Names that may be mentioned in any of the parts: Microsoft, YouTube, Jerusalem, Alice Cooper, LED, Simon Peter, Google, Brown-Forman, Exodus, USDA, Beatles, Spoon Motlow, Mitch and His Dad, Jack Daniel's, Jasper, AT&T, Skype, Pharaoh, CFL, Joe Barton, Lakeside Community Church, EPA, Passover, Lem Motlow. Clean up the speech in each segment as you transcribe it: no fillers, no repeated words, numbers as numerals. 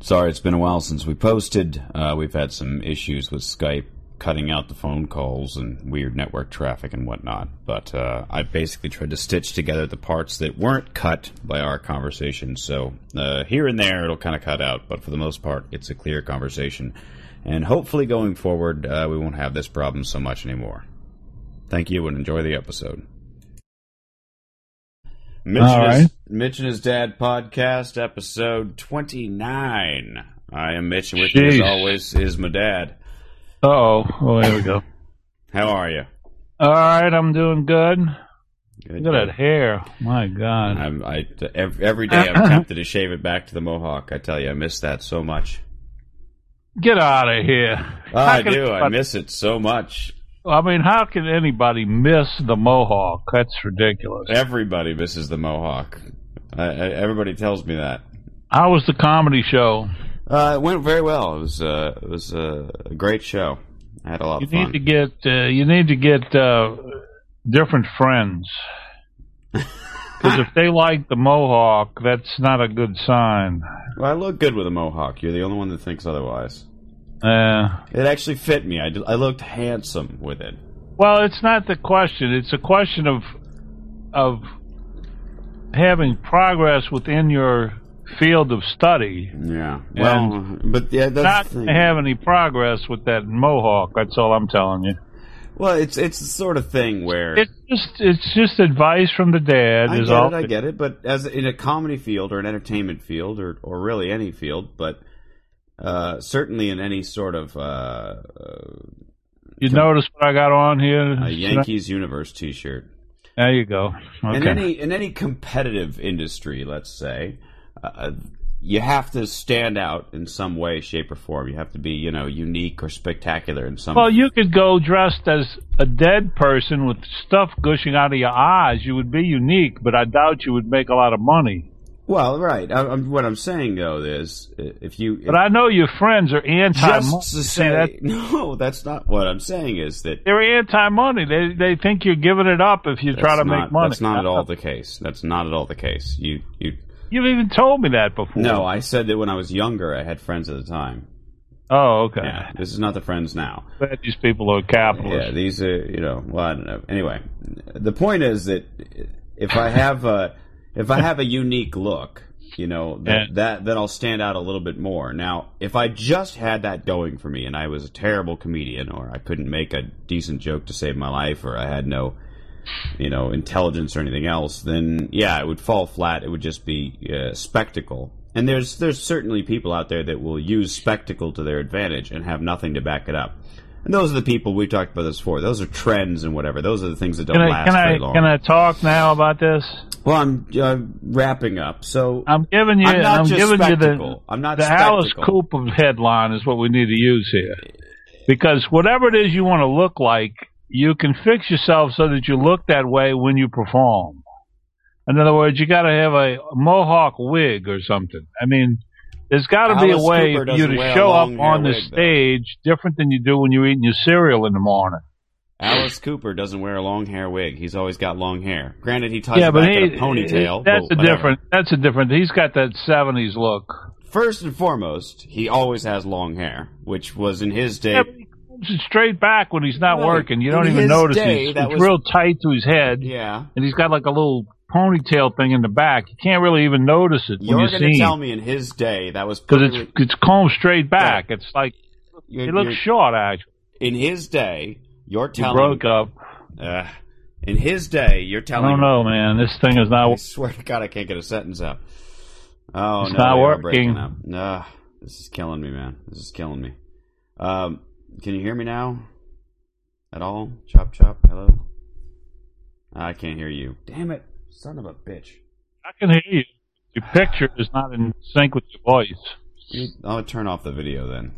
Sorry, it's been a while since we posted. We've had some issues with Skype cutting out the phone calls and weird network traffic and whatnot, but I basically tried to stitch together the parts that weren't cut by our conversation, so here and there it'll kind of cut out, but for the most part it's a clear conversation, and hopefully going forward we won't have this problem so much anymore. Thank you and enjoy the episode. Mitch and His Dad podcast, episode 29. I am Mitch, and with me as always is my dad. Oh, there we go. How are you? All right, I'm doing good. Look at that hair. My God. Every day I'm tempted to shave it back to the mohawk. I tell you, I miss that so much. Get out of here. Oh, I do. I miss it so much. I mean, how can anybody miss the mohawk? That's ridiculous. Everybody misses the mohawk. Everybody tells me that. How was the comedy show? It went very well. It was a great show. I had a lot of fun. You need to get different friends, because if they like the mohawk, that's not a good sign. Well, I look good with a mohawk. You're the only one that thinks otherwise. It actually fit me. I looked handsome with it. Well, it's not the question. It's a question of having progress within your field of study. Yeah. Well, but yeah, that's not have any progress with that mohawk. That's all I'm telling you. Well, it's the sort of thing where it's just advice from the dad. I get it. But as in a comedy field or an entertainment field or really any field, but certainly in any sort of you notice what I got on here? A Yankees Universe T-shirt. There you go. Okay. In any competitive industry, let's say. You have to stand out in some way, shape, or form. You have to be, unique or spectacular in some way. Well, you could go dressed as a dead person with stuff gushing out of your eyes. You would be unique, but I doubt you would make a lot of money. Well, right. What I'm saying, though, is if you... But I know your friends are anti-money. Just to say, no, that's not what I'm saying is that... They're anti-money. They think you're giving it up if you try to make money. That's not at all the case. That's not at all the case. You've even told me that before. No, I said that when I was younger, I had friends at the time. Oh, okay. Yeah, this is not the friends now. But these people are capitalists. Yeah, these are, well, I don't know. Anyway, the point is that if I have a unique look, that I'll stand out a little bit more. Now, if I just had that going for me and I was a terrible comedian or I couldn't make a decent joke to save my life or I had no... intelligence or anything else, then yeah, it would fall flat. It would just be spectacle. And there's certainly people out there that will use spectacle to their advantage and have nothing to back it up. And those are the people we talked about this before. Those are trends and whatever. Those are the things that don't last very long. Can I talk now about this? Well, I'm wrapping up. So I'm giving you the Alice Cooper headline is what we need to use here, because whatever it is you want to look like. You can fix yourself so that you look that way when you perform. In other words, you got to have a mohawk wig or something. I mean, there's got to be a way for you to show up on the stage different than you do when you're eating your cereal in the morning. Alice Cooper doesn't wear a long hair wig. He's always got long hair. Granted, he ties it back in a ponytail. That's a different. He's got that 70s look. First and foremost, he always has long hair, which was in his day... straight back when he's not working. You don't even notice it's real tight to his head. Yeah. And he's got like a little ponytail thing in the back. You can't really even notice it when you see him. You're going to tell me in his day that was... Because it's combed straight back. Yeah. It's like... It looks short, actually. In his day, you're telling... He broke up. In his day, you're telling... I don't know, man. This thing is not... I swear to God, I can't get a sentence out. Oh, it's not working. No, this is killing me, man. This is killing me. Can you hear me now? At all? Chop, chop, hello? I can't hear you. Damn it, son of a bitch. I can hear you. Your picture is not in sync with your voice. I'll turn off the video then.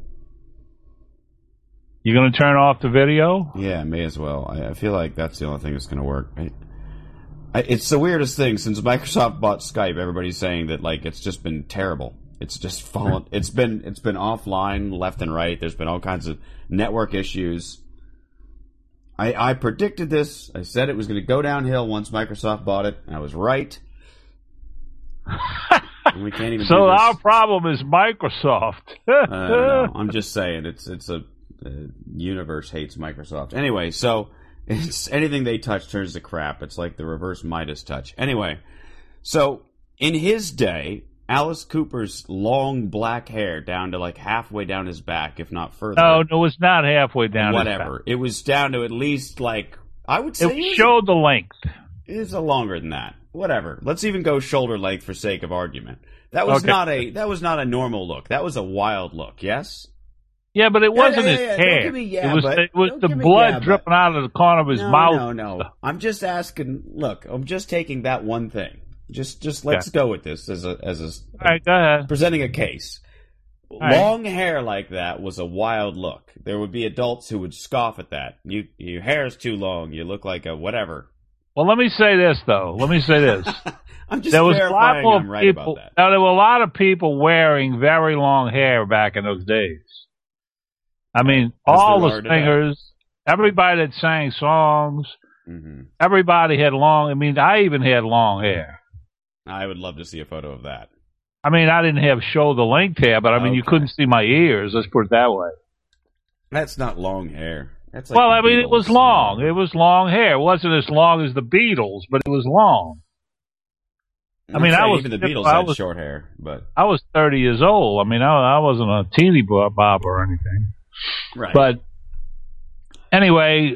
You're going to turn off the video? Yeah, may as well. I feel like that's the only thing that's going to work. It's the weirdest thing. Since Microsoft bought Skype, everybody's saying that it's just been terrible. It's just fallen. It's been offline, left and right. There's been all kinds of network issues. I predicted this. I said it was going to go downhill once Microsoft bought it, and I was right. And we can't even. So our problem is Microsoft. No, I'm just saying, it's a the universe hates Microsoft. Anyway, so it's anything they touch turns to crap. It's like the reverse Midas touch. Anyway, so in his day, Alice Cooper's long black hair down to like halfway down his back, if not further. Oh, no, it's not halfway down. Whatever. It was down to at least like I would say it showed the length. It's a longer than that. Whatever. Let's even go shoulder length for sake of argument. That was not a normal look. That was a wild look. Yes. Yeah, but it wasn't his hair. Don't give me, it was the blood dripping out of the corner of his mouth. No. I'm just asking. Look, I'm just taking that one thing. Just let's go with this as a all right, go ahead. Presenting a case. All long hair like that was a wild look. There would be adults who would scoff at that. Your hair is too long. You look like a whatever. Well, let me say this though. I'm just verifying I'm right about that. Now, there were a lot of people wearing very long hair back in those days. I mean, all the singers, everybody that sang songs, everybody had long. I mean, I even had long hair. I would love to see a photo of that. I mean, I didn't have shoulder length hair, but I mean, you couldn't see my ears. Let's put it that way. That's not long hair. That's like Beatles. It was long. It was long hair. It wasn't as long as the Beatles, but it was long. I mean, even the Beatles had short hair, but I was 30 years old. I mean, I wasn't a teeny bob or anything. Right. But anyway,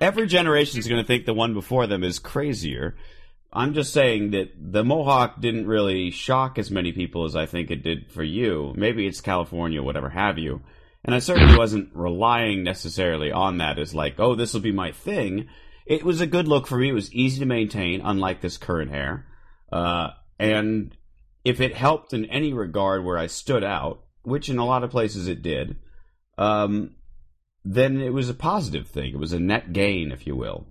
every generation is going to think the one before them is crazier. I'm just saying that the Mohawk didn't really shock as many people as I think it did for you. Maybe it's California, whatever have you. And I certainly wasn't relying necessarily on that as like, oh, this will be my thing. It was a good look for me. It was easy to maintain, unlike this current hair. And if it helped in any regard where I stood out, which in a lot of places it did, then it was a positive thing. It was a net gain, if you will.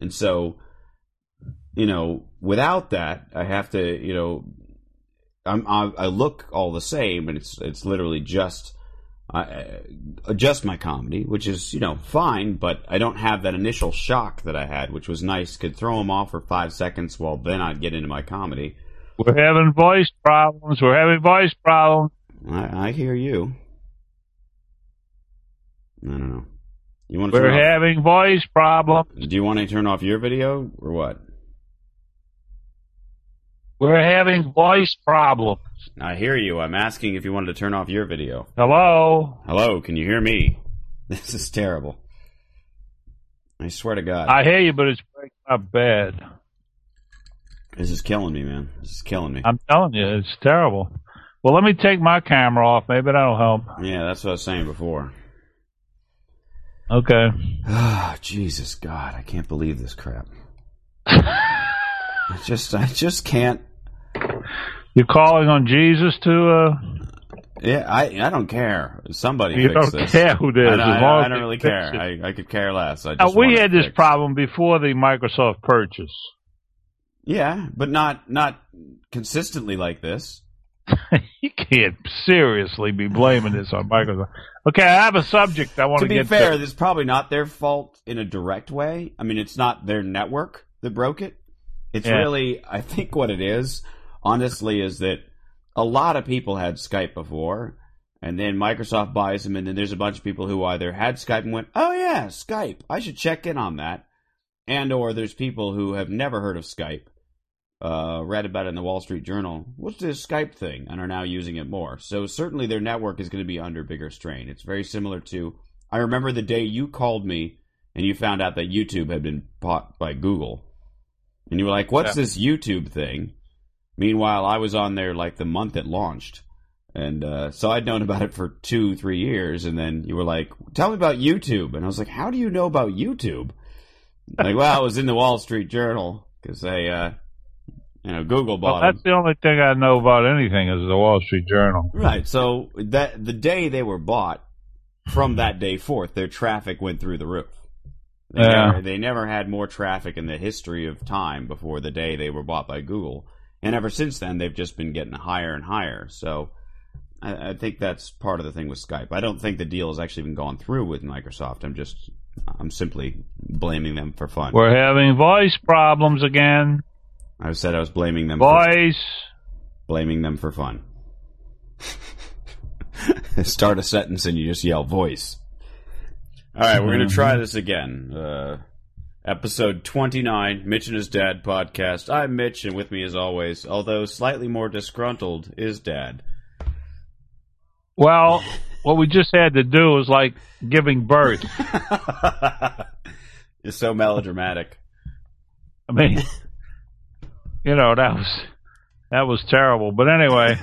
And so, you know, without that, I have to, you know, I look all the same, and it's literally just adjust my comedy, which is, you know, fine, but I don't have that initial shock that I had, which was nice. Could throw them off for 5 seconds, while then I'd get into my comedy. We're having voice problems. I hear you. I don't know. You want to We're having voice problems. Do you want to turn off your video or what? We're having voice problems. I hear you. I'm asking if you wanted to turn off your video. Hello? Hello, can you hear me? This is terrible. I swear to God. I hear you, but it's breaking up bad. This is killing me, man. This is killing me. I'm telling you, it's terrible. Well, let me take my camera off. Maybe that'll help. Yeah, that's what I was saying before. Okay. Oh, Jesus, God. I can't believe this crap. I just can't. You're calling on Jesus to... Yeah, I don't care. Somebody fix this. You don't care who it is. I don't really care. I could care less. We had this problem before the Microsoft purchase. Yeah, but not consistently like this. You can't seriously be blaming this on Microsoft. Okay, I have a subject I want to get to. To be fair, this is probably not their fault in a direct way. I mean, it's not their network that broke it. It's really, I think what it is, honestly, is that a lot of people had Skype before, and then Microsoft buys them, and then there's a bunch of people who either had Skype and went, oh yeah, Skype, I should check in on that. And or there's people who have never heard of Skype. Read about it in the Wall Street Journal. What's this Skype thing? And are now using it more. So certainly their network is going to be under bigger strain. It's very similar to, I remember the day you called me and you found out that YouTube had been bought by Google. And you were like, what's this YouTube thing? Meanwhile, I was on there like the month it launched. And so I'd known about it for 2-3 years. And then you were like, tell me about YouTube. And I was like, how do you know about YouTube? Like, well, it was in the Wall Street Journal because they... You know, Google bought them. That's the only thing I know about anything is the Wall Street Journal. Right. So that the day they were bought, from that day forth, their traffic went through the roof. They never had more traffic in the history of time before the day they were bought by Google. And ever since then, they've just been getting higher and higher. So I think that's part of the thing with Skype. I don't think the deal has actually even gone through with Microsoft. I'm simply blaming them for fun. We're having voice problems again. I said I was blaming them. Voice blaming them for fun. Start a sentence and you just yell voice. All right, we're going to try this again. Episode 29, Mitch and His Dad podcast. I'm Mitch, and with me as always, although slightly more disgruntled, is Dad. Well, what we just had to do was like giving birth. It's so melodramatic. I mean, you know, that was terrible. But anyway,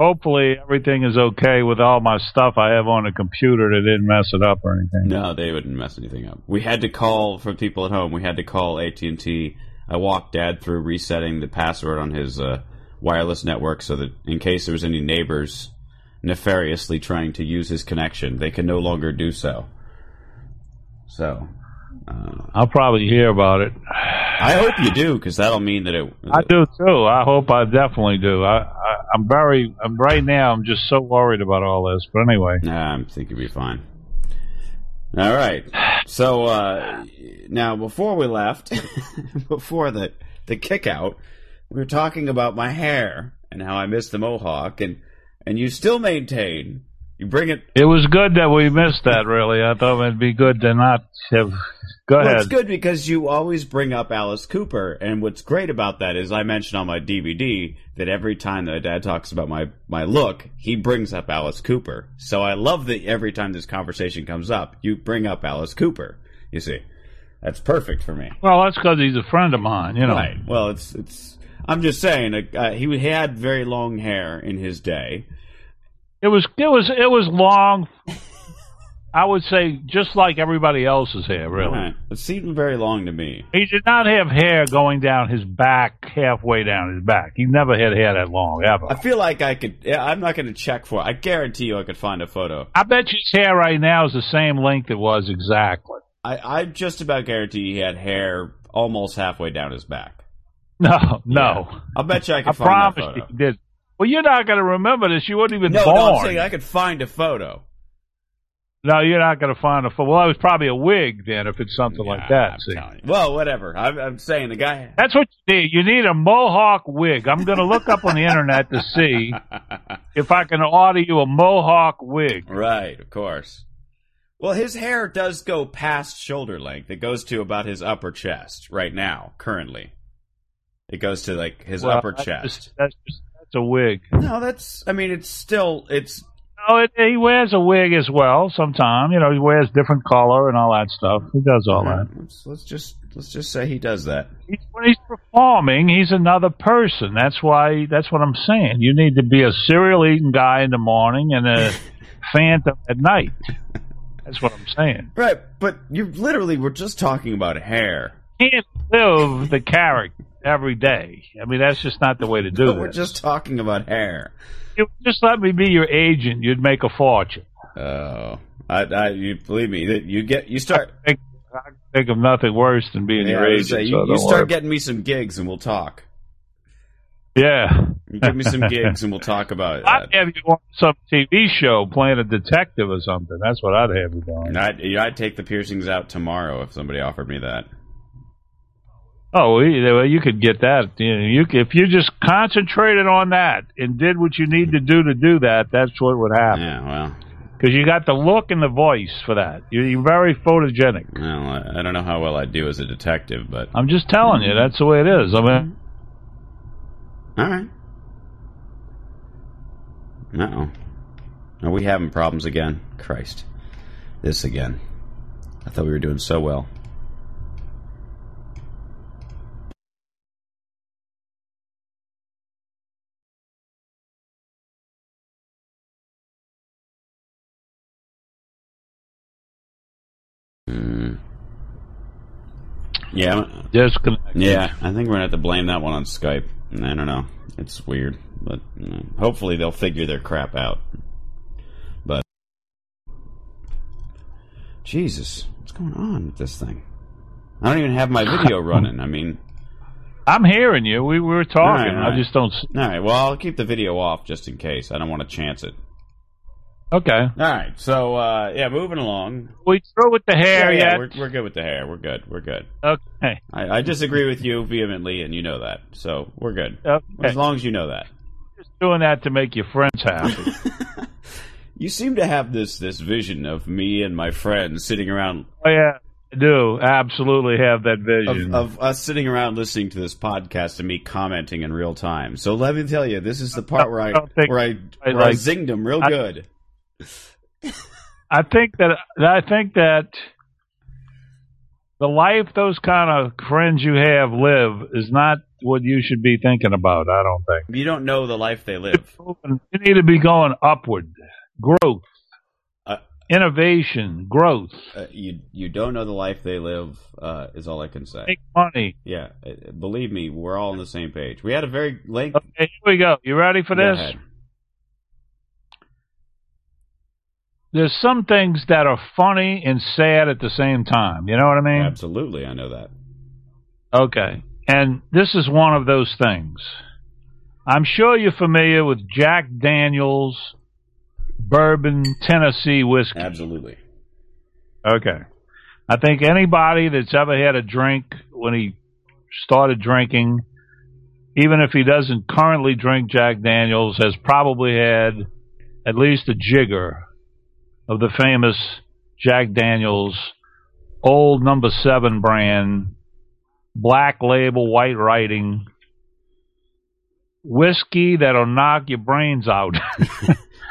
hopefully everything is okay with all my stuff I have on the computer. They didn't mess it up or anything. No, they wouldn't mess anything up. We had to call, for people at home, we had to call AT&T. I walked Dad through resetting the password on his wireless network so that in case there was any neighbors nefariously trying to use his connection, they could no longer do so. So I'll probably hear about it. I hope you do, because that'll mean that it... I do, too. I hope I definitely do. I'm right now, I'm just so worried about all this. But anyway. Nah, I think you'll be fine. All right. So, now, before we left, before the kick-out, we were talking about my hair and how I missed the mohawk, and you still maintain... You bring it. It was good that we missed that, really. I thought it'd be good to not have. Go ahead. It's good because you always bring up Alice Cooper, and what's great about that is I mentioned on my DVD that every time that Dad talks about my look, he brings up Alice Cooper. So I love that every time this conversation comes up, you bring up Alice Cooper. You see, that's perfect for me. Well, that's because he's a friend of mine, you know. Right. Well, it's. I'm just saying, he had very long hair in his day. It was long. I would say just like everybody else's hair, really. Right. It seemed very long to me. He did not have hair going down his back, halfway down his back. He never had hair that long ever. I feel like I could. I'm not going to check for it. I guarantee you, I could find a photo. I bet you his hair right now is the same length it was exactly. I just about guarantee he had hair almost halfway down his back. No. Yeah. I bet you I could find that photo. I promise you he did. Well, you're not going to remember this. You weren't even born. No, I'm saying I could find a photo. No, you're not going to find a photo. Well, it was probably a wig then, if it's something like that. See. Well, whatever. I'm saying the guy... That's what you need. You need a mohawk wig. I'm going to look up on the internet to see if I can order you a mohawk wig. Right, of course. Well, his hair does go past shoulder length. It goes to about his upper chest right now, currently. It goes to, like, his upper chest. That's just a wig. No, that's... I mean, it's still... it's. No, he wears a wig as well sometimes. You know, he wears different color and all that stuff. He does all that. Let's just say he does that. When he's performing, he's another person. That's why... That's what I'm saying. You need to be a cereal-eating guy in the morning and a phantom at night. That's what I'm saying. Right, but you literally were just talking about hair. You can't live the character every day. I mean, that's just not the way to do it. We're just talking about hair. You just let me be your agent. You'd make a fortune. Oh, you believe me. That you start. I think of nothing worse than being your agent. Say, you start getting me some gigs, and we'll talk. Yeah, you give me some gigs, and we'll talk about it. I'd have you on some TV show playing a detective or something. That's what I'd have you doing. I'd take the piercings out tomorrow if somebody offered me that. Oh, you could get that. If you just concentrated on that and did what you need to do that, that's what would happen. Yeah, well. Because you got the look and the voice for that. You're very photogenic. Well, I don't know how well I do as a detective, but... I'm just telling you, that's the way it is. I mean... All right. Uh-oh. Are we having problems again? Christ. This again. I thought we were doing so well. Yeah. Disconnected. Yeah, I think we're going to have to blame that one on Skype. I don't know. It's weird. But hopefully they'll figure their crap out. But Jesus, what's going on with this thing? I don't even have my video running. I mean, I'm hearing you. We were talking. All right. I just don't see. All right, well, I'll keep the video off just in case. I don't want to chance it. Okay. All right. So, yeah, moving along. We through with the hair yet? We're good with the hair. We're good. We're good. Okay. I disagree with you vehemently, and you know that. So we're good. Okay. As long as you know that. Just doing that to make your friends happy. You seem to have this vision of me and my friends sitting around. Oh, yeah. I do absolutely have that vision of us sitting around listening to this podcast and me commenting in real time. So let me tell you, this is the part where I zinged him real good. I think that the life those kind of friends you have live is not what you should be thinking about. I don't think you don't know the life they live. You need to be going upward, growth. Innovation, growth. You don't know the life they live is all I can say. Make money. Yeah, believe me, we're all on the same page. We had a very lengthy. Okay, here we go. You ready for this? Go ahead. There's some things that are funny and sad at the same time. You know what I mean? Absolutely, I know that. Okay, and this is one of those things. I'm sure you're familiar with Jack Daniel's Bourbon Tennessee whiskey. Absolutely. Okay. I think anybody that's ever had a drink when he started drinking, even if he doesn't currently drink Jack Daniel's, has probably had at least a jigger of the famous Jack Daniel's Old No. 7 brand, black label, white writing, whiskey that'll knock your brains out.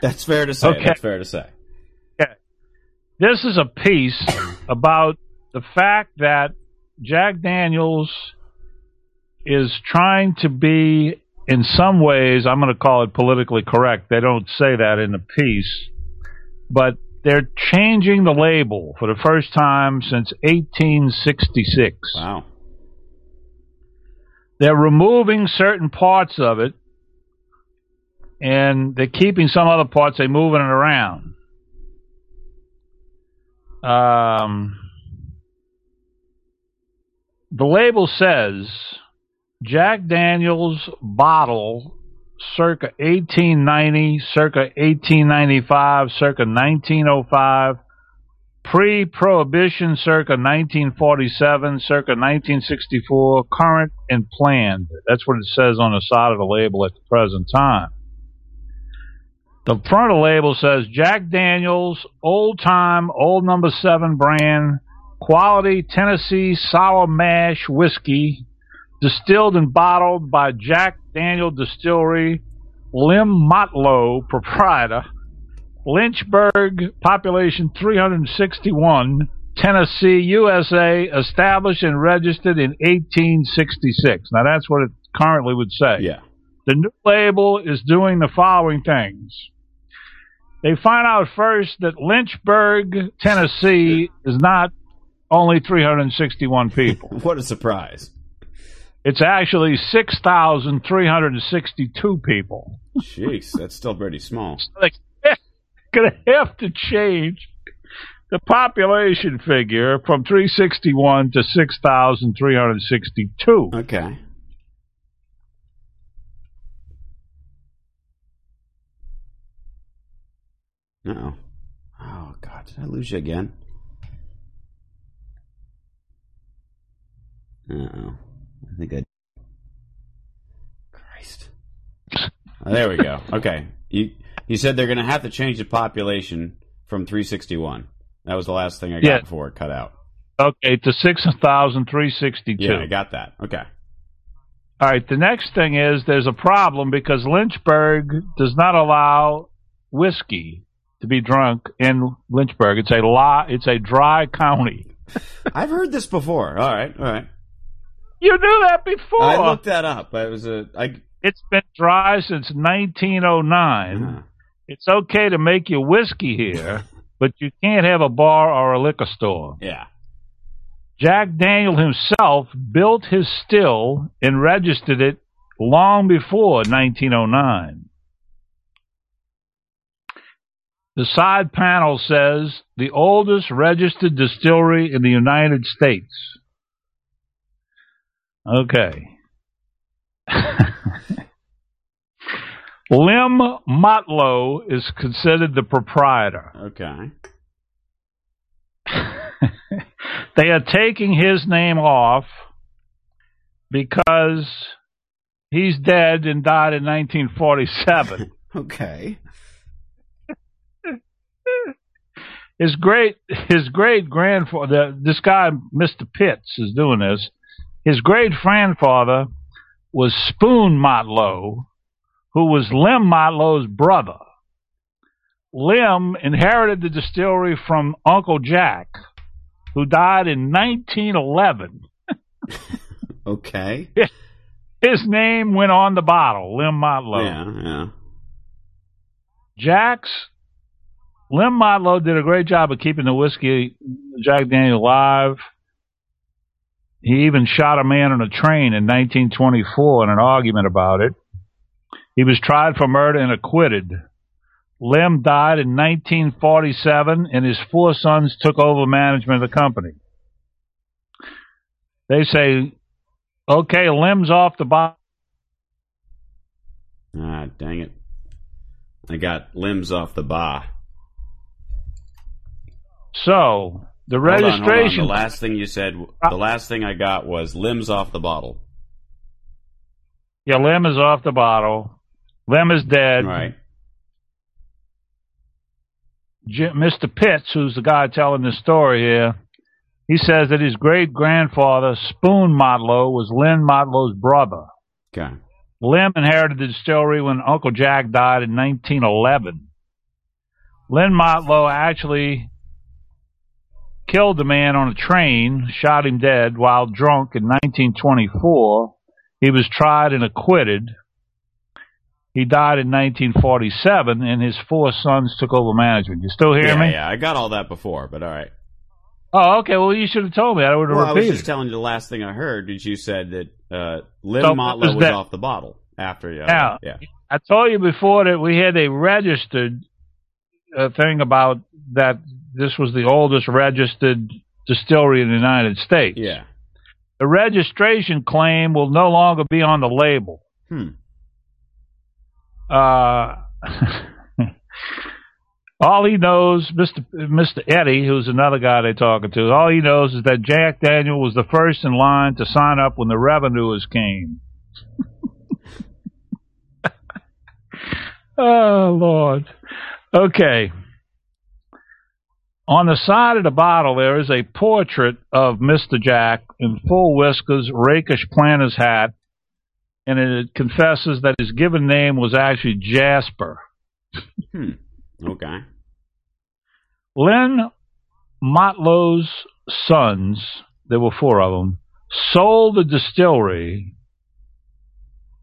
That's fair to say. Okay. That's fair to say. Yeah. This is a piece about the fact that Jack Daniel's is trying to be, in some ways, I'm going to call it politically correct. They don't say that in the piece, but they're changing the label for the first time since 1866. Wow. They're removing certain parts of it, and they're keeping some other parts. They're moving it around. The label says Jack Daniel's bottle circa 1890, circa 1895, circa 1905, pre-Prohibition circa 1947, circa 1964, current and planned. That's what it says on the side of the label at the present time. The front of the label says Jack Daniel's Old Time Old No. 7 brand quality Tennessee sour mash whiskey distilled and bottled by Jack Daniel Distillery, Lem Motlow, proprietor, Lynchburg, population 361, Tennessee, USA, established and registered in 1866. Now that's what it currently would say. Yeah. The new label is doing the following things. They find out first that Lynchburg, Tennessee is not only 361 people. What a surprise. It's actually 6,362 people. Jeez, that's still pretty small. So they're going to have to change the population figure from 361 to 6,362. Okay. Uh-oh. Oh, God. Did I lose you again? Uh-oh. I think I... Christ. Oh, there we go. Okay. You said they're going to have to change the population from 361. That was the last thing I got before it cut out. Okay, to 6,362. Yeah, I got that. Okay. All right, the next thing is there's a problem because Lynchburg does not allow whiskey to be drunk in Lynchburg. It's a dry county. I've heard this before. All right. You knew that before. I looked that up. It's been dry since 1909. Uh-huh. It's okay to make your whiskey here, but you can't have a bar or a liquor store. Yeah. Jack Daniel himself built his still and registered it long before 1909. The side panel says the oldest registered distillery in the United States. Okay. Lem Motlow is considered the proprietor. Okay. They are taking his name off because he's dead and died in 1947. Okay. His great grandfather, this guy, Mr. Pitts, is doing this. His great grandfather was Spoon Motlow, who was Lem Motlow's brother. Lem inherited the distillery from Uncle Jack, who died in 1911. Okay. His name went on the bottle, Lem Motlow. Yeah. Lem Motlow did a great job of keeping the whiskey Jack Daniel alive. He even shot a man on a train in 1924 in an argument about it. He was tried for murder and acquitted. Lem died in 1947, and his four sons took over management of the company. They say, okay, Lem's off the bottle. Ah, dang it. I got Lem's off the bar. So, the registration... Hold on. The last thing you said, the last thing I got was Lem's off the bottle. Yeah, Lem is off the bottle. Lem is dead. Right. Mr. Pitts, who's the guy telling the story here, he says that his great-grandfather, Spoon Motlow, was Lem Motlow's brother. Okay. Lem inherited the distillery when Uncle Jack died in 1911. Lem Motlow actually killed the man on a train, shot him dead while drunk in 1924. He was tried and acquitted. He died in 1947, and his four sons took over management. You still hear me? Yeah, I got all that before, but all right. Oh, okay. Well, you should have told me. I would have repeated. I was just telling you the last thing I heard is you said that Lem Motlow was off the bottle after you. Yeah. I told you before that we had a registered thing about that this was the oldest registered distillery in the United States. Yeah. The registration claim will no longer be on the label. All he knows, Mr. Eddie, who's another guy they're talking to, all he knows is that Jack Daniel was the first in line to sign up when the revenuers came. Oh, Lord. Okay. On the side of the bottle, there is a portrait of Mr. Jack in full whiskers, rakish planter's hat, and it confesses that his given name was actually Jasper. Okay. Lem Motlow's sons, there were four of them, sold the distillery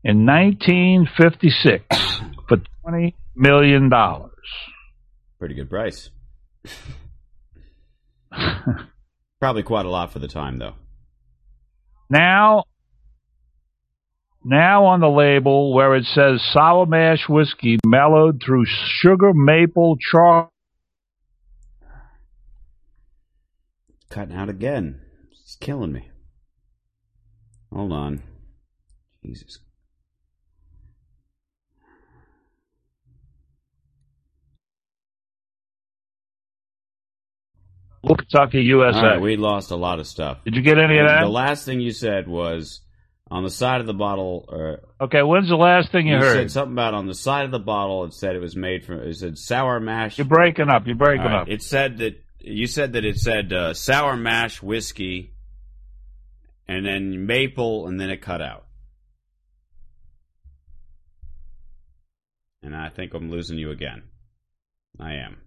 in 1956 for $20 million. Pretty good price. Probably quite a lot for the time, though. Now on the label where it says sour mash whiskey mellowed through sugar maple char. Cutting out again. It's killing me. Hold on. Jesus. Kentucky, USA. All right, we lost a lot of stuff. Did you get any of that? The last thing you said was on the side of the bottle. Okay, when's the last thing you heard? You said something about on the side of the bottle. It said it was made from. It said sour mash. You're breaking up. It said that you said that it said sour mash whiskey, and then maple, and then it cut out. And I think I'm losing you again. I am.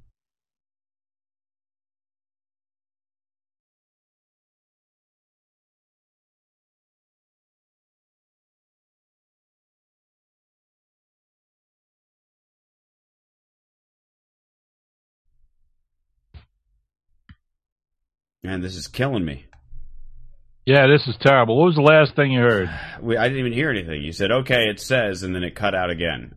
Man, this is killing me. Yeah, this is terrible. What was the last thing you heard? I didn't even hear anything. You said, okay, it says, and then it cut out again.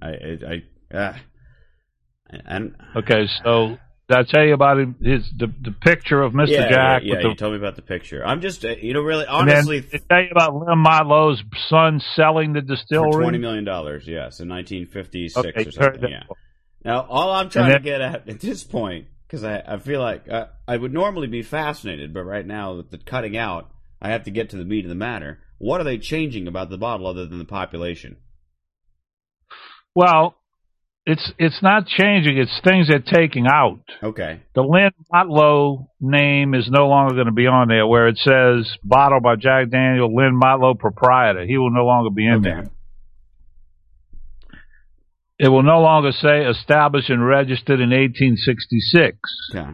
Okay, so Did I tell you about the picture of Mr. Jack? Yeah, you told me about the picture. I'm just, really, honestly... Did I tell you about Lem Motlow's son selling the distillery? For $20 million, yes, in 1956 or something, yeah. Now, all I'm trying to get at this point, because I feel like I would normally be fascinated, but right now, with the cutting out, I have to get to the meat of the matter. What are they changing about the bottle other than the population? Well... It's not changing. It's things they're taking out. Okay. The Lem Motlow name is no longer going to be on there where it says bottle by Jack Daniel, Lem Motlow proprietor. He will no longer be in there. It will no longer say established and registered in 1866. Okay.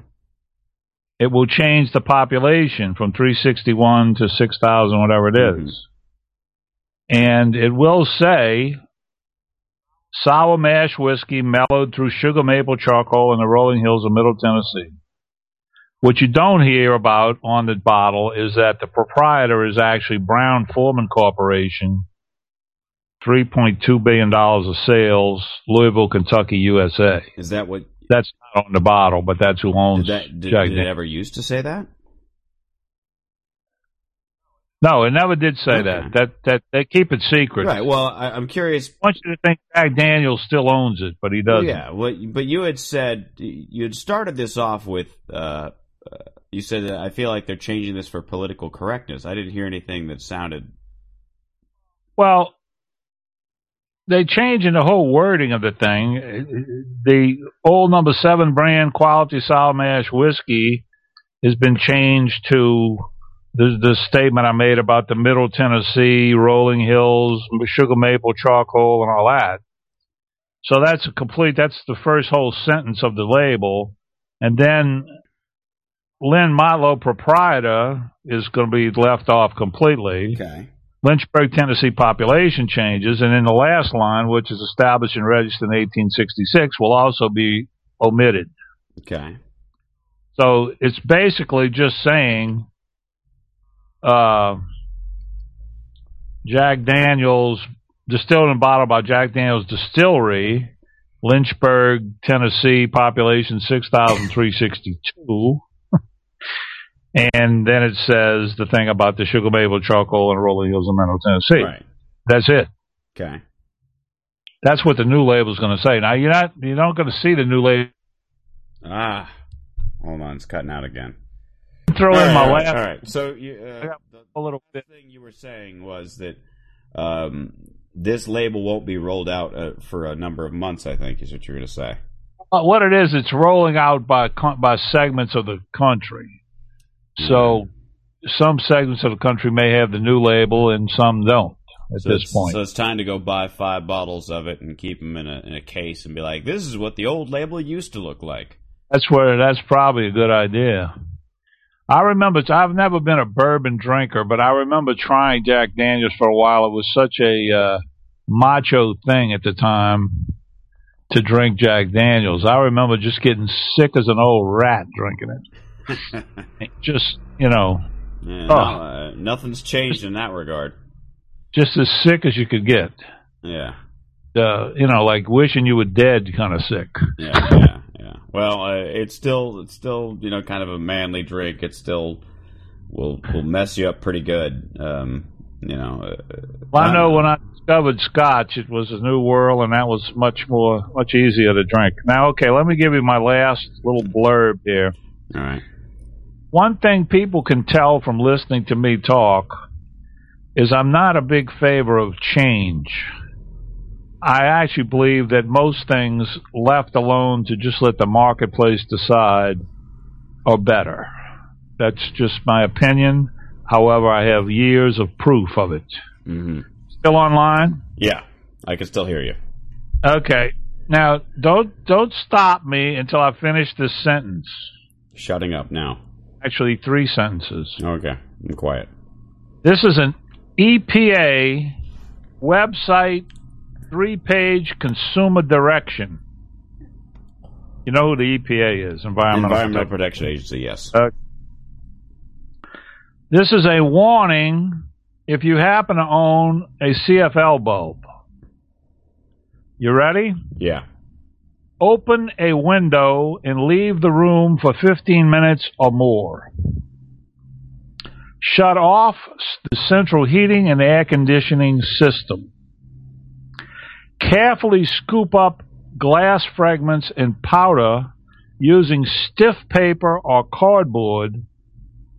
It will change the population from 361 to 6,000, whatever it is. Mm-hmm. And it will say... sour mash whiskey mellowed through sugar maple charcoal in the rolling hills of Middle Tennessee. What you don't hear about on the bottle is that the proprietor is actually Brown-Forman Corporation, $3.2 billion of sales, Louisville, Kentucky, USA. Is that what? That's not on the bottle, but that's who owns Jack Daniel's. Did it ever used to say that? No, it never did say that. That they keep it secret. Right. Well, I'm curious. I want you to think Jack Daniel's still owns it, but he doesn't. Yeah. Well, but you had said you had started this off with. You said that I feel like they're changing this for political correctness. I didn't hear anything that sounded. Well, they're changing the whole wording of the thing. The old No. 7 brand quality sour mash whiskey has been changed to. The statement I made about the Middle Tennessee, rolling hills, sugar maple, charcoal, and all that. So that's the first whole sentence of the label. And then Lem Motlow proprietor is going to be left off completely. Okay. Lynchburg, Tennessee population changes. And then the last line, which is established and registered in 1866, will also be omitted. Okay. So it's basically just saying... Jack Daniel's distilled and bottled by Jack Daniel's Distillery, Lynchburg, Tennessee, population 6,362. And then it says the thing about the sugar maple, charcoal, and rolling hills of Middle Tennessee. Right. That's it. Okay. That's what the new label is going to say. Now you're not going to see the new label. Hold on, it's cutting out again. Throw all in right, my last. All right. So the thing you were saying was that this label won't be rolled out for a number of months. I think is what you're going to say. What it is, it's rolling out by segments of the country. So some segments of the country may have the new label and some don't at this point. So it's time to go buy 5 bottles of it and keep them in a case and be like, this is what the old label used to look like. That's probably a good idea. I remember, I've never been a bourbon drinker, but I remember trying Jack Daniel's for a while. It was such a macho thing at the time to drink Jack Daniel's. I remember just getting sick as an old rat drinking it. Just, Yeah, no, nothing's changed in that regard. Just as sick as you could get. Yeah. Like wishing you were dead kind of sick. Yeah. Well, it's still kind of a manly drink. It still will mess you up pretty good. Well, I know when I discovered Scotch, it was a new world, and that was much easier to drink. Now, okay, let me give you my last little blurb here. All right. One thing people can tell from listening to me talk is I'm not a big favor of change. I actually believe that most things left alone to just let the marketplace decide are better. That's just my opinion. However, I have years of proof of it. Mm-hmm. Still online? Yeah, I can still hear you. Okay. Now, don't stop me until I finish this sentence. Shutting up now. Actually, 3 sentences. Okay, I'm quiet. This is an EPA website 3-page consumer direction. You know who the EPA is, Environmental Protection Agency, yes. This is a warning if you happen to own a CFL bulb. You ready? Yeah. Open a window and leave the room for 15 minutes or more. Shut off the central heating and air conditioning system. Carefully scoop up glass fragments and powder using stiff paper or cardboard.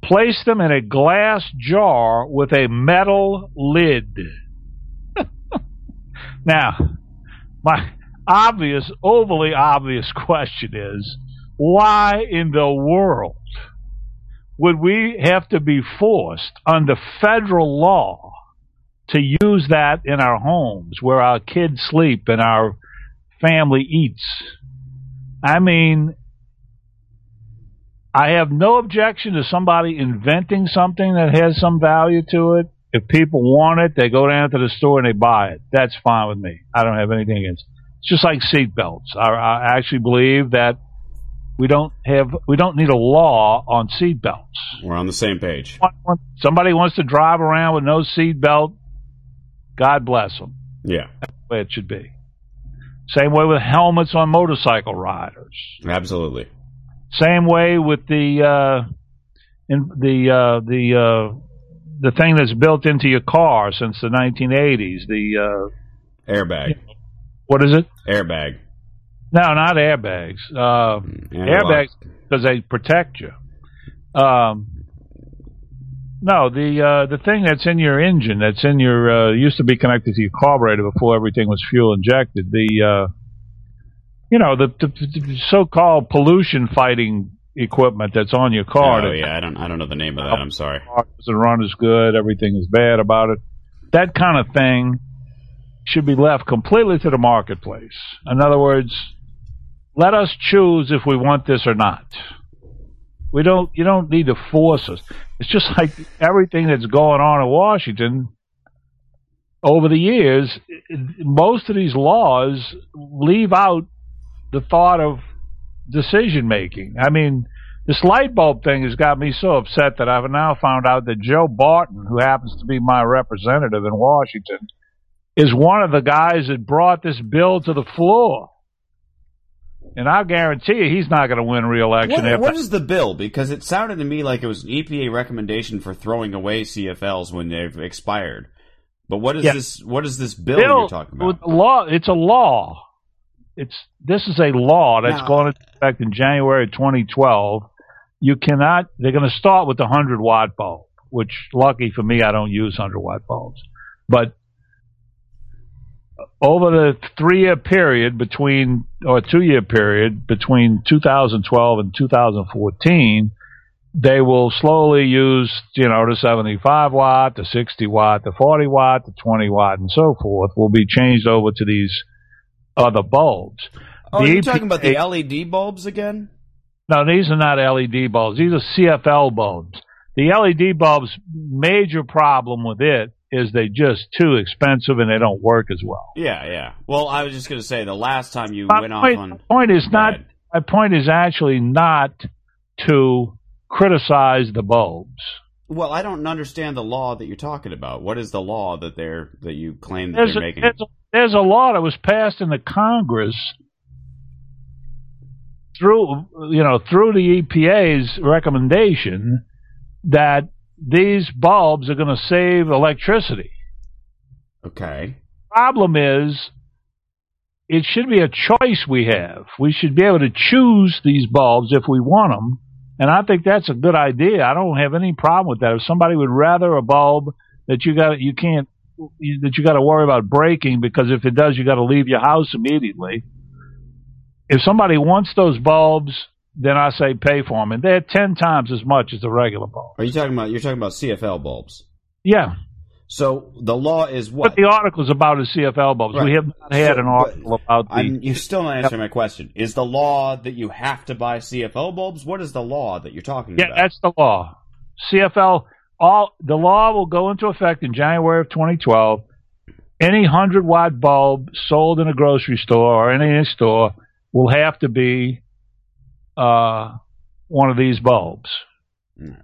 Place them in a glass jar with a metal lid. Now, my overly obvious question is, why in the world would we have to be forced under federal law to use that in our homes where our kids sleep and our family eats? I mean, I have no objection to somebody inventing something that has some value to it. If people want it, they go down to the store and they buy it. That's fine with me. I don't have anything against it. It's just like seatbelts. I actually believe that we don't need a law on seatbelts. We're on the same page. Somebody wants to drive around with no seatbelt, God bless them. Yeah. That's the way it should be. Same way with helmets on motorcycle riders. Absolutely. Same way with the thing that's built into your car since the 1980s, the airbag. You know, what is it? Airbag. No, not airbags. Airbags, because they protect you. The thing that's in your engine, that's in your used to be connected to your carburetor before everything was fuel injected. The so-called pollution fighting equipment that's on your car. Oh yeah, I don't know the name of that. I'm sorry. The run is good. Everything is bad about it. That kind of thing should be left completely to the marketplace. In other words, let us choose if we want this or not. You don't need to force us. It's just like everything that's going on in Washington over the years. Most of these laws leave out the thought of decision making. I mean, this light bulb thing has got me so upset that I've now found out that Joe Barton, who happens to be my representative in Washington, is one of the guys that brought this bill to the floor. And I guarantee you he's not going to win re-election. What is the bill? Because it sounded to me like it was an EPA recommendation for throwing away CFLs when they've expired. But what is this? What is this bill you're talking about? Law. It's a law. This is a law that's going into effect in January 2012. You cannot. They're going to start with the 100-watt bulb, which, lucky for me, I don't use 100-watt bulbs. But over the 2 year period between 2012 and 2014, they will slowly use, the 75 watt, the 60 watt, the 40 watt, the 20 watt, and so forth will be changed over to these other bulbs. Oh, you're talking about the LED bulbs again? No, these are not LED bulbs. These are CFL bulbs. The LED bulbs, major problem with it is they just too expensive and they don't work as well. Yeah. Well, I was just going to say the last time my point is actually not to criticize the bulbs. Well, I don't understand the law that you're talking about. What is the law that you claim they're making? There's a law that was passed in the Congress through the EPA's recommendation that these bulbs are going to save electricity. Okay. Problem is, it should be a choice we have. We should be able to choose these bulbs if we want them, and I think that's a good idea. I don't have any problem with that. If somebody would rather a bulb that you got to worry about breaking, because if it does, you got to leave your house immediately. If somebody wants those bulbs, then I say pay for them, and they're 10 times as much as the regular bulb. Are you talking about? You're talking about CFL bulbs. Yeah. So the law is what? But the article's about is CFL bulbs. Right. We have not had an article about the. You're still not answering my question. Is the law that you have to buy CFL bulbs? What is the law that you're talking about? Yeah, that's the law. CFL. The law will go into effect in January of 2012. Any 100-watt bulb sold in a grocery store or any store will have to be one of these bulbs.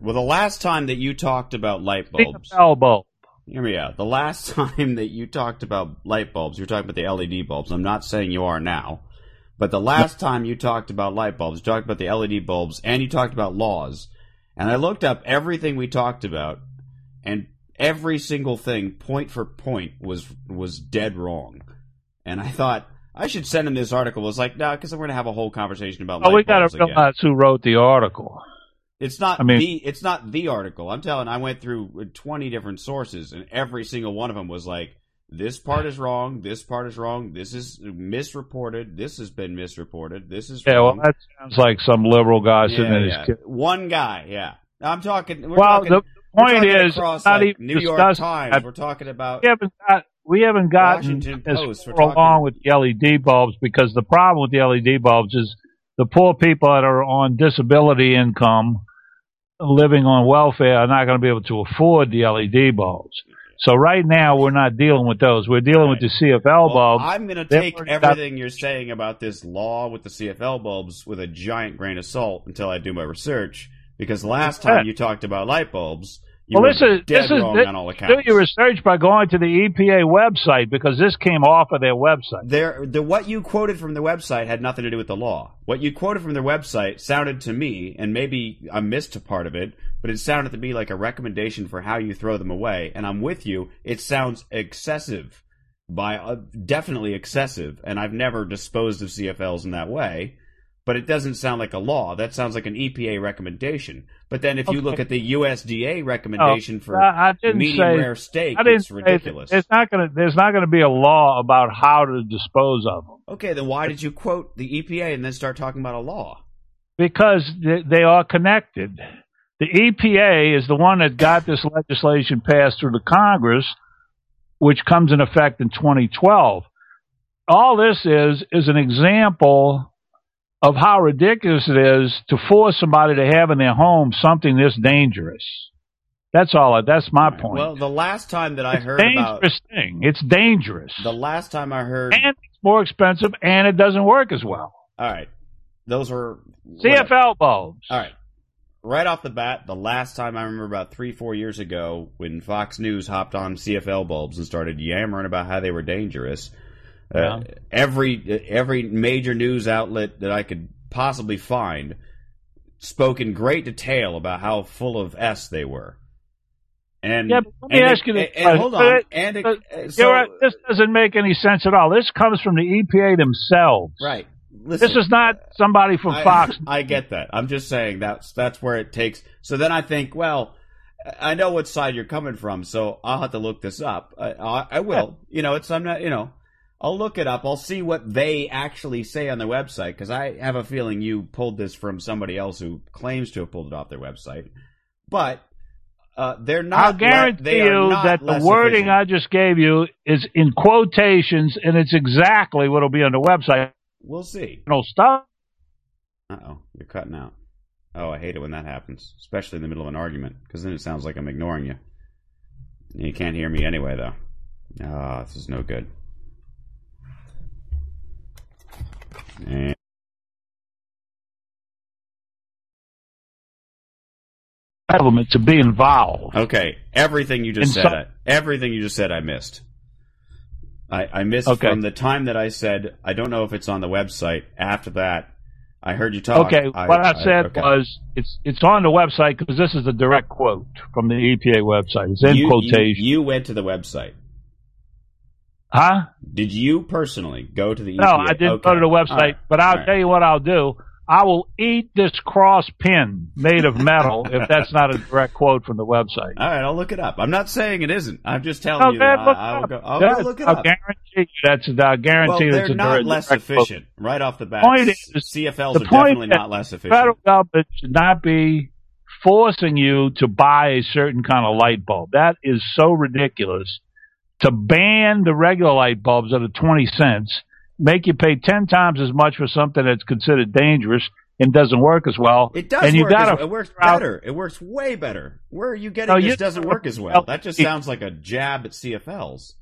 Well, the last time that you talked about light bulbs, CFL bulb. Hear me out. The last time that you talked about light bulbs, you were talking about the LED bulbs. I'm not saying you are now, But the last time you talked about light bulbs, you talked about the LED bulbs, and you talked about laws. And I looked up everything we talked about, and every single thing, point for point, was dead wrong. And I thought, I should send him this article. I was like, no, because we're going to have a whole conversation about light bulbs again. Oh, we got to realize who wrote the article. It's not the article. I'm telling you, I went through 20 different sources, and every single one of them was like, this part is wrong, this part is wrong, this is misreported, this has been misreported, this is wrong. Yeah, well, that sounds like some liberal guy sitting in his kid. One guy, yeah. I'm talking... The point is, New York Times, we're talking about... We haven't gotten as far along with the LED bulbs, because the problem with the LED bulbs is the poor people that are on disability income living on welfare are not going to be able to afford the LED bulbs. So right now we're not dealing with those. We're dealing with the CFL bulbs. I'm going to take everything you're saying about this law with the CFL bulbs with a giant grain of salt until I do my research, because last time you talked about light bulbs, you were dead wrong on all accounts. Do your research by going to the EPA website, because this came off of their website. What you quoted from the website had nothing to do with the law. What you quoted from their website sounded to me, and maybe I missed a part of it, but it sounded to me like a recommendation for how you throw them away. And I'm with you. It sounds excessive, definitely excessive, and I've never disposed of CFLs in that way. But it doesn't sound like a law. That sounds like an EPA recommendation. But then if you look at the USDA recommendation for medium-rare steak, it's ridiculous. There's not going to be a law about how to dispose of them. Okay, then why did you quote the EPA and then start talking about a law? Because they are connected. The EPA is the one that got this legislation passed through the Congress, which comes in effect in 2012. All this is an example of how ridiculous it is to force somebody to have in their home something this dangerous. That's all. That's my point. Well, the last time that I heard about... It's a dangerous thing. It's dangerous. The last time I heard... And it's more expensive, and it doesn't work as well. All right. Those were... CFL bulbs. All right. Right off the bat, the last time I remember about 3-4 years ago when Fox News hopped on CFL bulbs and started yammering about how they were dangerous... Every major news outlet that I could possibly find spoke in great detail about how full of S they were. And yeah, but let me ask you this. Hold on. This doesn't make any sense at all. This comes from the EPA themselves. Right. Listen, this is not somebody from Fox. I get that. I'm just saying that's where it takes. So then I think, well, I know what side you're coming from, so I'll have to look this up. I will. Yeah. I'll look it up. I'll see what they actually say on their website, because I have a feeling you pulled this from somebody else who claims to have pulled it off their website. But they're not. I'll guarantee you that the wording efficient. I just gave you is in quotations, and it's exactly what will be on the website. We'll see. No stuff. Uh-oh, you're cutting out. Oh, I hate it when that happens, especially in the middle of an argument, because then it sounds like I'm ignoring you. You can't hear me anyway, though. Ah, this is no good. And to be involved. Okay, everything you just said, I missed. I missed from the time that I said, I don't know if it's on the website. After that, I heard you talk. Okay, what I said was it's on the website, because this is a direct quote from the EPA website. It's in quotation. You went to the website. Huh? Did you personally go to the EPA? No, I didn't go to the website, but I'll tell you what I'll do. I will eat this cross pin made of metal if that's not a direct quote from the website. All right, I'll look it up. I'm not saying it isn't. I'm just telling you that I'll look it up. I guarantee that's a direct quote. Well, they're not less efficient right off the bat. The point is, CFLs are definitely not less efficient. The federal government should not be forcing you to buy a certain kind of light bulb. That is so ridiculous. To ban the regular light bulbs that are 20 cents, make you pay 10 times as much for something that's considered dangerous and doesn't work as well. It does work as well. It works better. It works way better. Where are you getting this doesn't work as well? That just sounds like a jab at CFLs.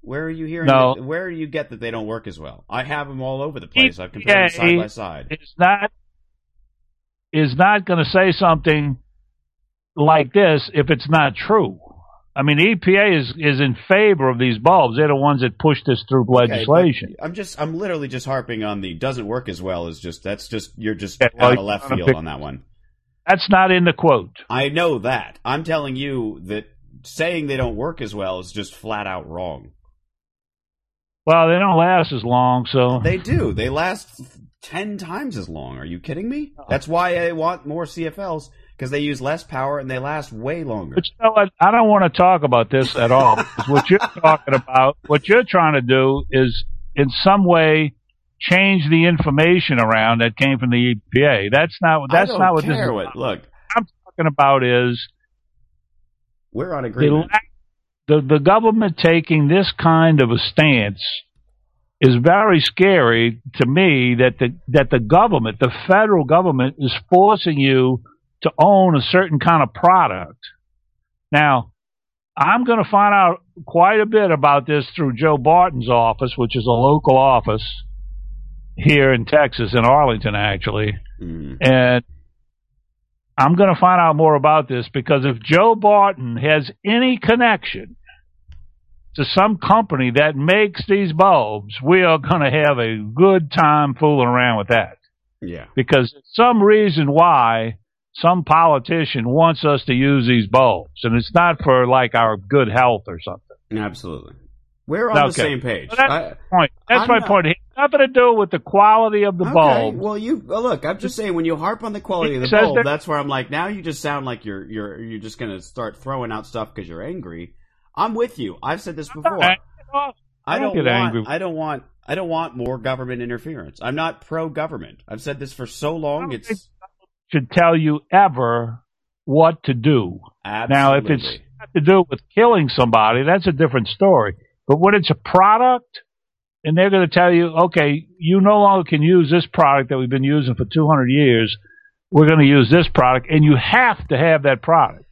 Where are you hearing that? Where do you get that they don't work as well? I have them all over the place. I've compared them side by side. It's not going to say something like this if it's not true. I mean, the EPA is in favor of these bulbs. They're the ones that push this through legislation. I'm literally just harping on the doesn't work as well as just that's just you're just out of left field on that one. That's not in the quote. I know that. I'm telling you that saying they don't work as well is just flat out wrong. Well, they don't last as long, so they do. They last 10 times as long. Are you kidding me? That's why I want more CFLs. Because they use less power and they last way longer. But you know what? I don't want to talk about this at all. What you're talking about, what you're trying to do is in some way change the information around that came from the EPA. That's not what this is about. Look, what I'm talking about is we're on agreement. The government taking this kind of a stance is very scary to me. That the government, the federal government, is forcing you to own a certain kind of product. Now, I'm going to find out quite a bit about this through Joe Barton's office, which is a local office here in Texas, in Arlington, actually. Mm. And I'm going to find out more about this because if Joe Barton has any connection to some company that makes these bulbs, we are going to have a good time fooling around with that. Yeah. Because some reason why some politician wants us to use these bulbs, and it's not for, like, our good health or something. Absolutely. We're on the same page. So that's my point. That's my point. It has nothing to do with the quality of the bulb. Well, look, I'm just saying, when you harp on the quality of the bulb, that's where I'm like, now you just sound like you're just going to start throwing out stuff because you're angry. I'm with you. I've said this before. I don't want more government interference. I'm not pro-government. I've said this for so long, it's... should tell you ever what to do. Absolutely. Now, if it's to do with killing somebody, that's a different story. But when it's a product, and they're going to tell you, okay, you no longer can use this product that we've been using for 200 years. We're going to use this product, and you have to have that product.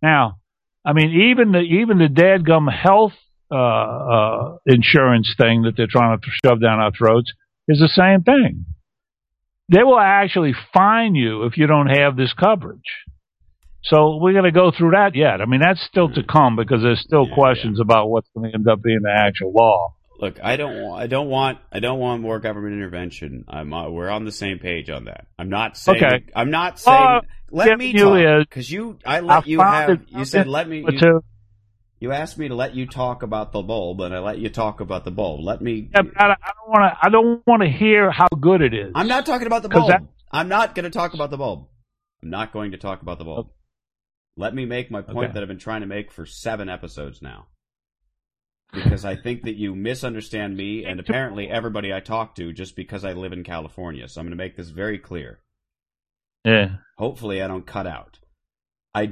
Now, I mean, even the dadgum health insurance thing that they're trying to shove down our throats is the same thing. They will actually fine you if you don't have this coverage. So we're going to go through that yet. I mean, that's still to come because there's still questions about what's going to end up being the actual law. Look, I don't want more government intervention. We're on the same page on that. I'm not saying. Okay. I'm not saying. Let me talk because You asked me to let you talk about the bulb, and I let you talk about the bulb. Let me. Yeah, I don't want to hear how good it is. I'm not talking about the bulb. I'm not going to talk about the bulb. I'm not going to talk about the bulb. Okay. Let me make my point that I've been trying to make for 7 episodes now, because I think that you misunderstand me and apparently everybody I talk to just because I live in California. So I'm going to make this very clear. Yeah. Hopefully, I don't cut out. I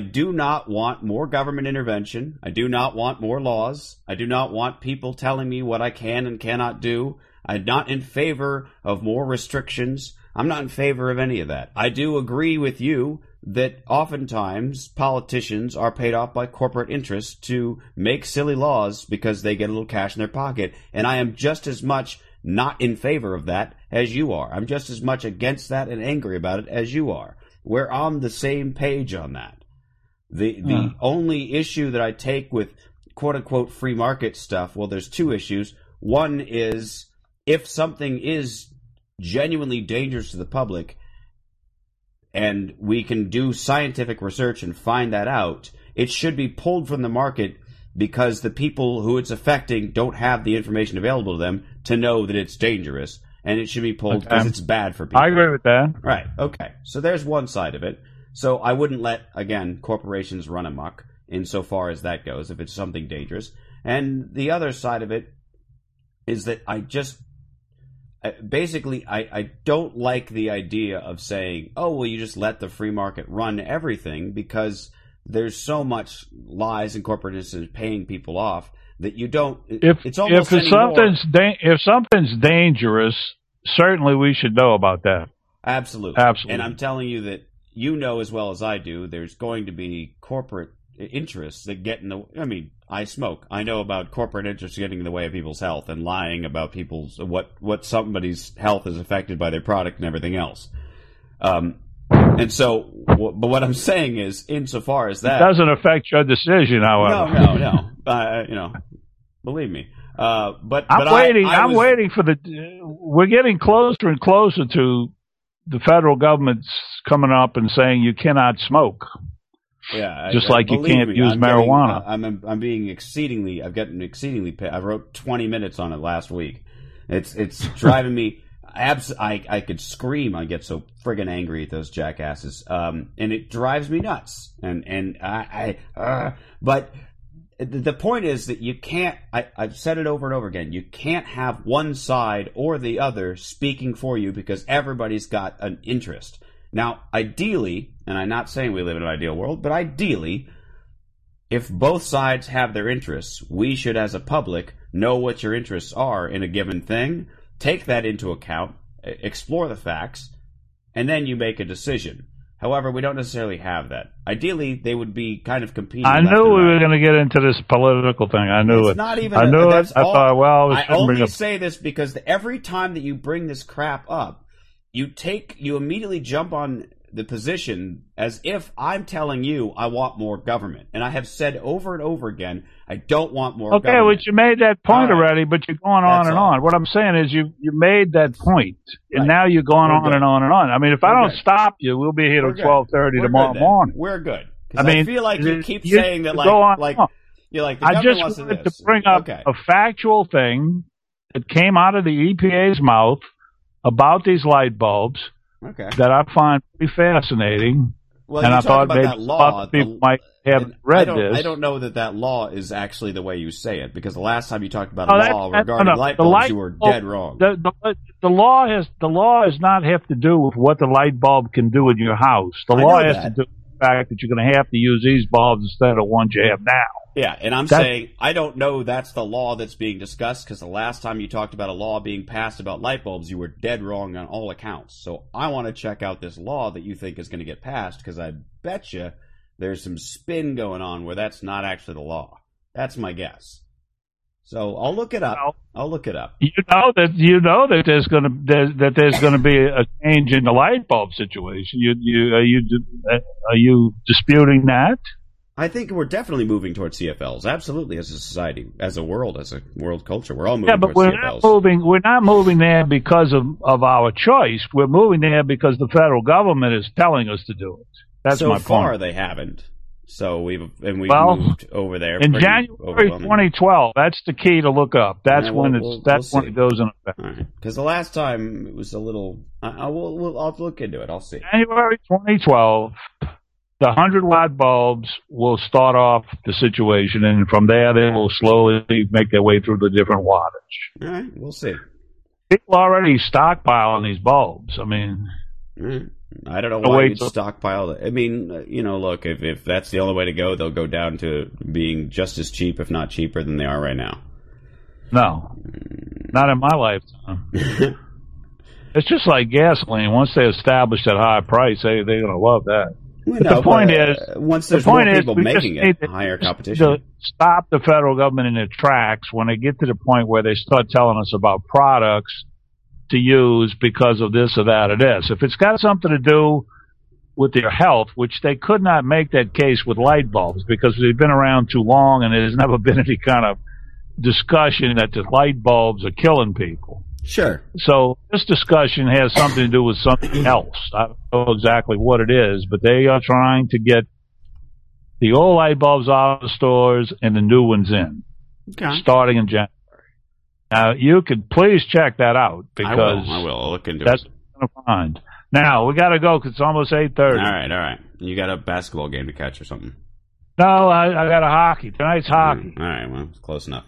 do not want more government intervention. I do not want more laws. I do not want people telling me what I can and cannot do. I'm not in favor of more restrictions. I'm not in favor of any of that. I do agree with you that oftentimes politicians are paid off by corporate interests to make silly laws because they get a little cash in their pocket. And I am just as much not in favor of that as you are. I'm just as much against that and angry about it as you are. We're on the same page on that. The only issue that I take with quote-unquote free market stuff, well, there's 2 issues. One is if something is genuinely dangerous to the public and we can do scientific research and find that out, it should be pulled from the market because the people who it's affecting don't have the information available to them to know that it's dangerous. And it should be pulled because it's bad for people. I agree with that. Right. Okay. So there's one side of it. So I wouldn't let, again, corporations run amok insofar as that goes, if it's something dangerous. And the other side of it is that I don't like the idea of saying, oh, well, you just let the free market run everything because there's so much lies and corporate industry paying people off. That you don't. If something's dangerous, certainly we should know about that. Absolutely. And I'm telling you that you know as well as I do. There's going to be corporate interests that get in the. I mean, I smoke. I know about corporate interests getting in the way of people's health and lying about people's what somebody's health is affected by their product and everything else. And so, but what I'm saying is, insofar as that... It doesn't affect your decision, however. No. Believe me. But I'm waiting for the... We're getting closer and closer to the federal government's coming up and saying you cannot smoke. Yeah. Just like you can't use marijuana. I'm getting exceedingly... I wrote 20 minutes on it last week. It's driving me... I could scream. I get so friggin' angry at those jackasses, and it drives me nuts. But the point is that you can't. I've said it over and over again. You can't have one side or the other speaking for you because everybody's got an interest. Now, ideally, and I'm not saying we live in an ideal world, but ideally, if both sides have their interests, we should, as a public, know what your interests are in a given thing. Take that into account, explore the facts, and then you make a decision. However, we don't necessarily have that. Ideally, they would be kind of competing. I knew we were going to get into this political thing. I thought, I only say this because every time that you bring this crap up, you immediately jump on the position as if I'm telling you I want more government. And I have said over and over again, I don't want more government. Okay, well, you made that point already, but you're going on and on. What I'm saying is you made that point, and now you're going on and on. I mean, if I don't stop you, we'll be here till 12:30 tomorrow morning. We're good. I mean, I feel like you keep saying that, like you're like, the government wants this. I just wanted to bring up a factual thing that came out of the EPA's mouth about these light bulbs. Okay. That I find pretty fascinating. Well, and I thought maybe that law, people might have read this. I don't know that law is actually the way you say it, because the last time you talked about a law regarding light bulbs, you were dead wrong. The law does not have to do with what the light bulb can do in your house. The law has to do with the fact that you're going to have to use these bulbs instead of ones you have now. Yeah, and I'm saying I don't know that's the law that's being discussed because the last time you talked about a law being passed about light bulbs, you were dead wrong on all accounts. So I want to check out this law that you think is going to get passed because I bet you there's some spin going on where that's not actually the law. That's my guess. So I'll look it up. You know that there's going to be a change in the light bulb situation. Are you disputing that? I think we're definitely moving towards CFLs. Absolutely, as a society, as a world culture, we're all moving towards CFLs. Yeah, but we're not moving there because of our choice. We're moving there because the federal government is telling us to do it. That's my point. So far, they haven't. So we've moved over there. In January 2012, that's the key to look up. That's when it goes in effect. Right. Because the last time it was a little. I'll look into it. I'll see. January 2012. The 100-watt bulbs will start off the situation, and from there they will slowly make their way through the different wattage. All right, we'll see. People already stockpiling these bulbs. I mean, I don't know why you'd stockpile it. I mean, look, if that's the only way to go, they'll go down to being just as cheap, if not cheaper, than they are right now. No, not in my lifetime. It's just like gasoline. Once they establish that high price, they're going to love that. But the point is, once there's more people making it, higher competition. Stop the federal government in their tracks when they get to the point where they start telling us about products to use because of this or that or this. If it's got something to do with their health, which they could not make that case with light bulbs because they've been around too long and there's never been any kind of discussion that the light bulbs are killing people. Sure. So this discussion has something to do with something else. I don't know exactly what it is, but they are trying to get the old light bulbs out of the stores and the new ones in, starting in January. Now, you could please check that out because I will. I'll look into that's it. What I'm going to find. Now, we got to go because it's almost 8:30. All right. You got a basketball game to catch or something? No, I got a hockey. Tonight's hockey. All right. Well, it's close enough.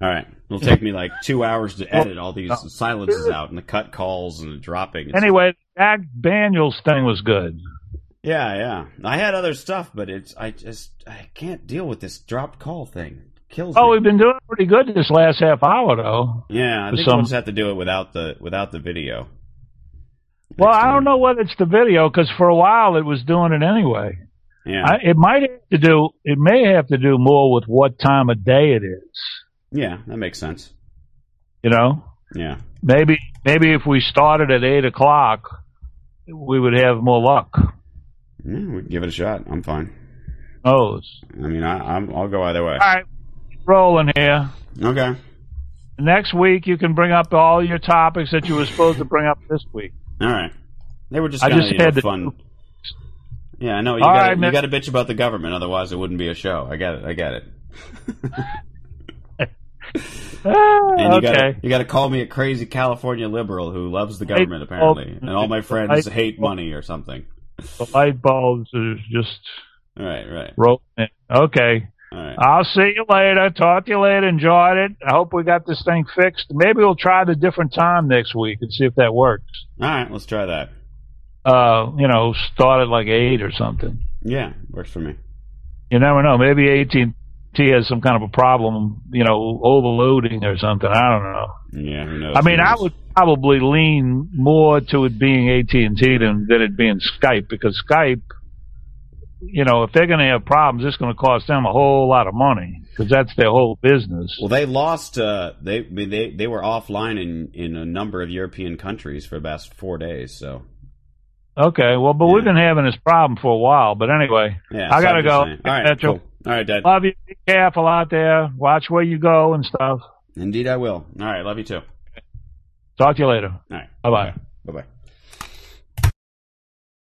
All right. It'll take me like 2 hours to edit all these silences out and the cut calls and the dropping. Anyway, Jack Daniel's thing was good. Yeah. I had other stuff, but I can't deal with this dropped call thing. It kills me. We've been doing pretty good this last half hour, though. Yeah, I think we'll just have to do it without the video. Well, I don't know whether it's the video because for a while it was doing it anyway. Yeah, It may have to do more with what time of day it is. Yeah, that makes sense. Maybe if we started at 8 o'clock, we would have more luck. Yeah, we'd give it a shot. I'm fine. Nose. I mean, I'll go either way. All right, rolling here. Okay. Next week you can bring up all your topics that you were supposed to bring up this week. All right. They were just kind of fun. Yeah, I know. You got to bitch about the government, otherwise it wouldn't be a show. I get it. And you got to call me a crazy California liberal who loves the government, apparently. And all my friends hate money or something. The light bulbs are just... Right. Okay. All right. I'll see you later. Talk to you later. Enjoyed it. I hope we got this thing fixed. Maybe we'll try the different time next week and see if that works. All right, let's try that. Start at like 8 or something. Yeah, works for me. You never know. Maybe AT&T has some kind of a problem, overloading or something. I don't know. Yeah, who knows? I mean, I would probably lean more to it being AT&T than it being Skype, because Skype, if they're going to have problems, it's going to cost them a whole lot of money, because that's their whole business. Well, they lost. They were offline in a number of European countries for the past 4 days. So. Okay, well, but we've been having this problem for a while. But anyway, I gotta go. All right, cool. All right, Dad. Love you. Be careful out there. Watch where you go and stuff. Indeed, I will. All right, love you too. Talk to you later. All right, bye bye. Bye bye.